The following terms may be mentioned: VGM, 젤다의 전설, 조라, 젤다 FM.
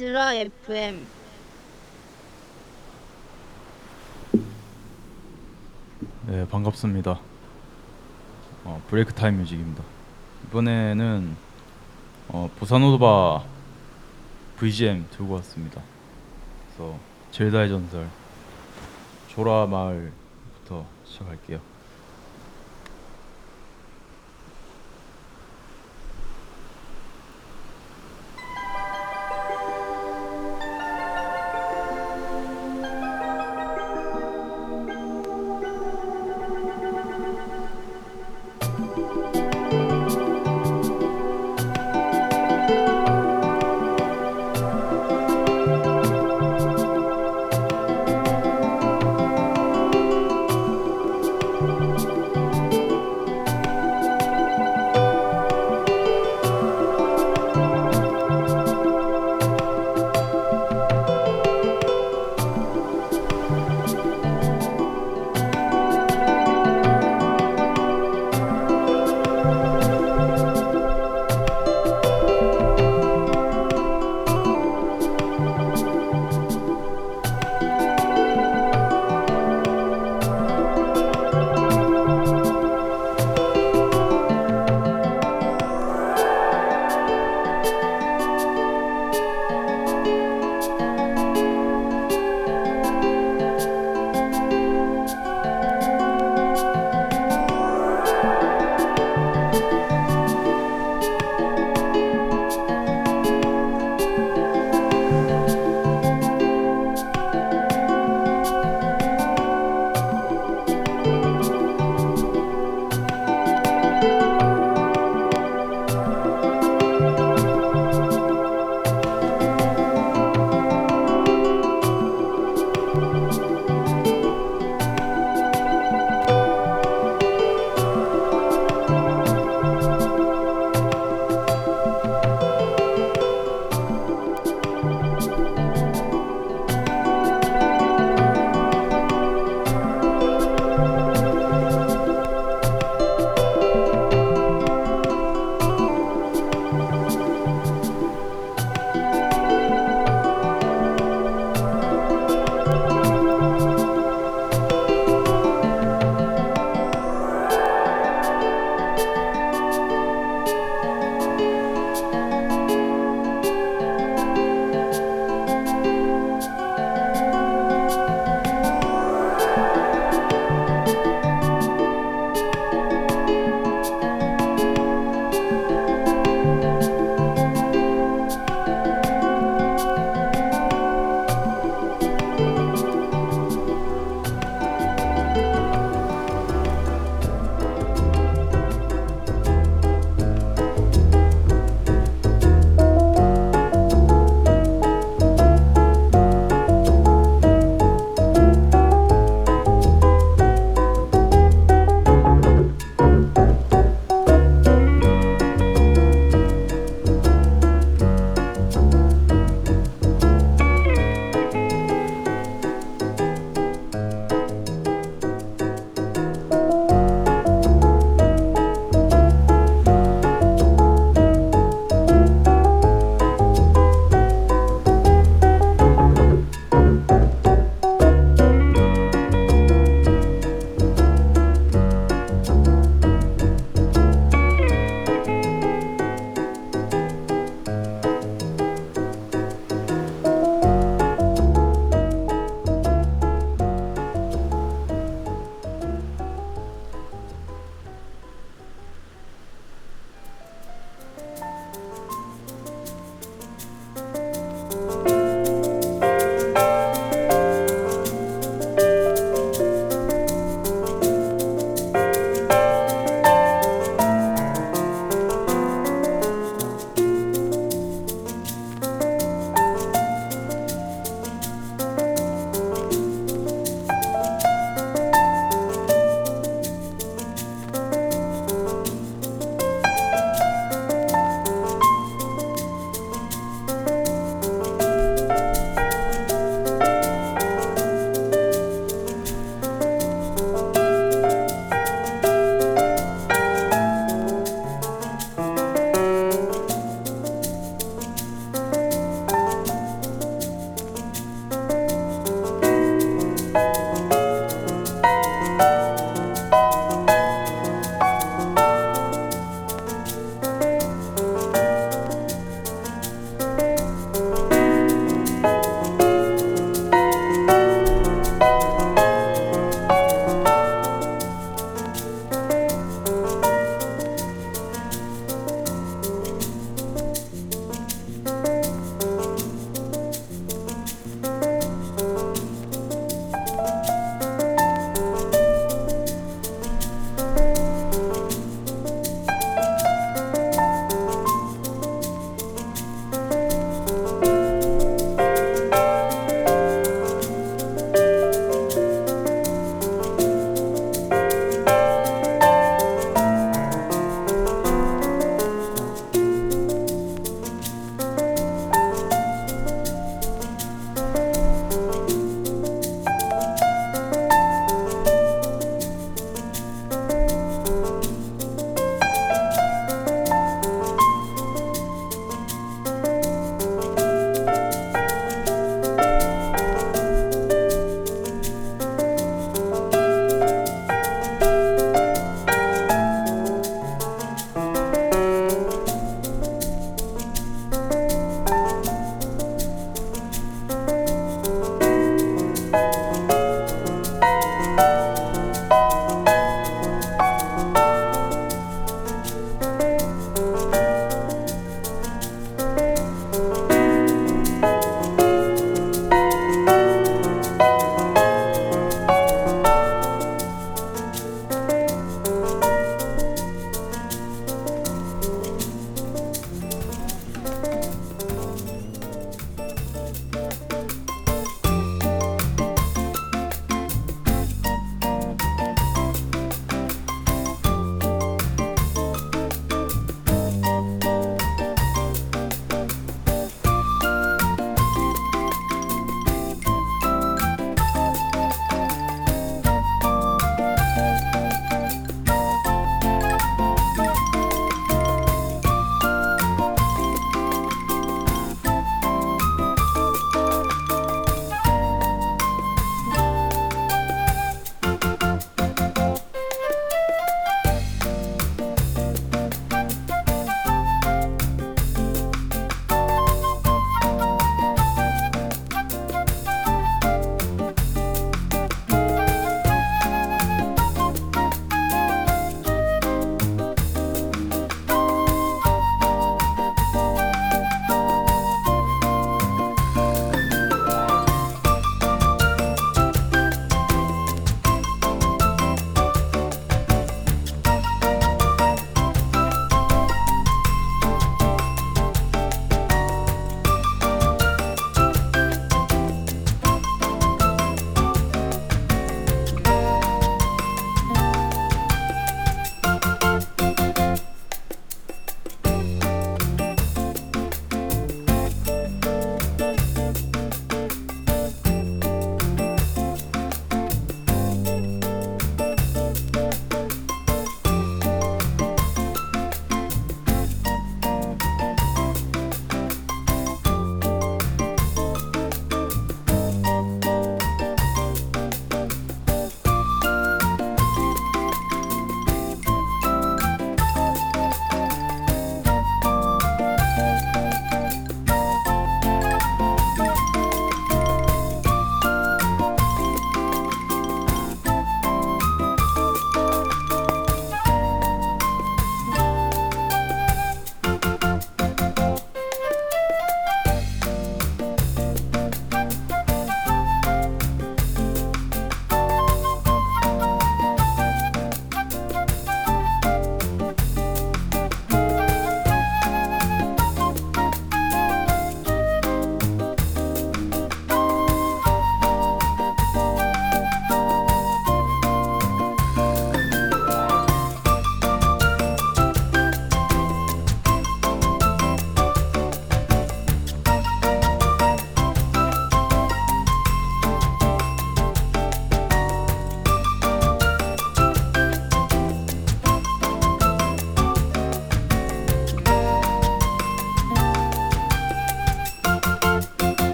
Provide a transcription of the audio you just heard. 젤다 FM. 네, 반갑습니다. 브레이크 타임 뮤직입니다. 이번에는 보사노바 VGM 들고 왔습니다. 그래서 젤다의 전설 조라 마을부터 시작할게요.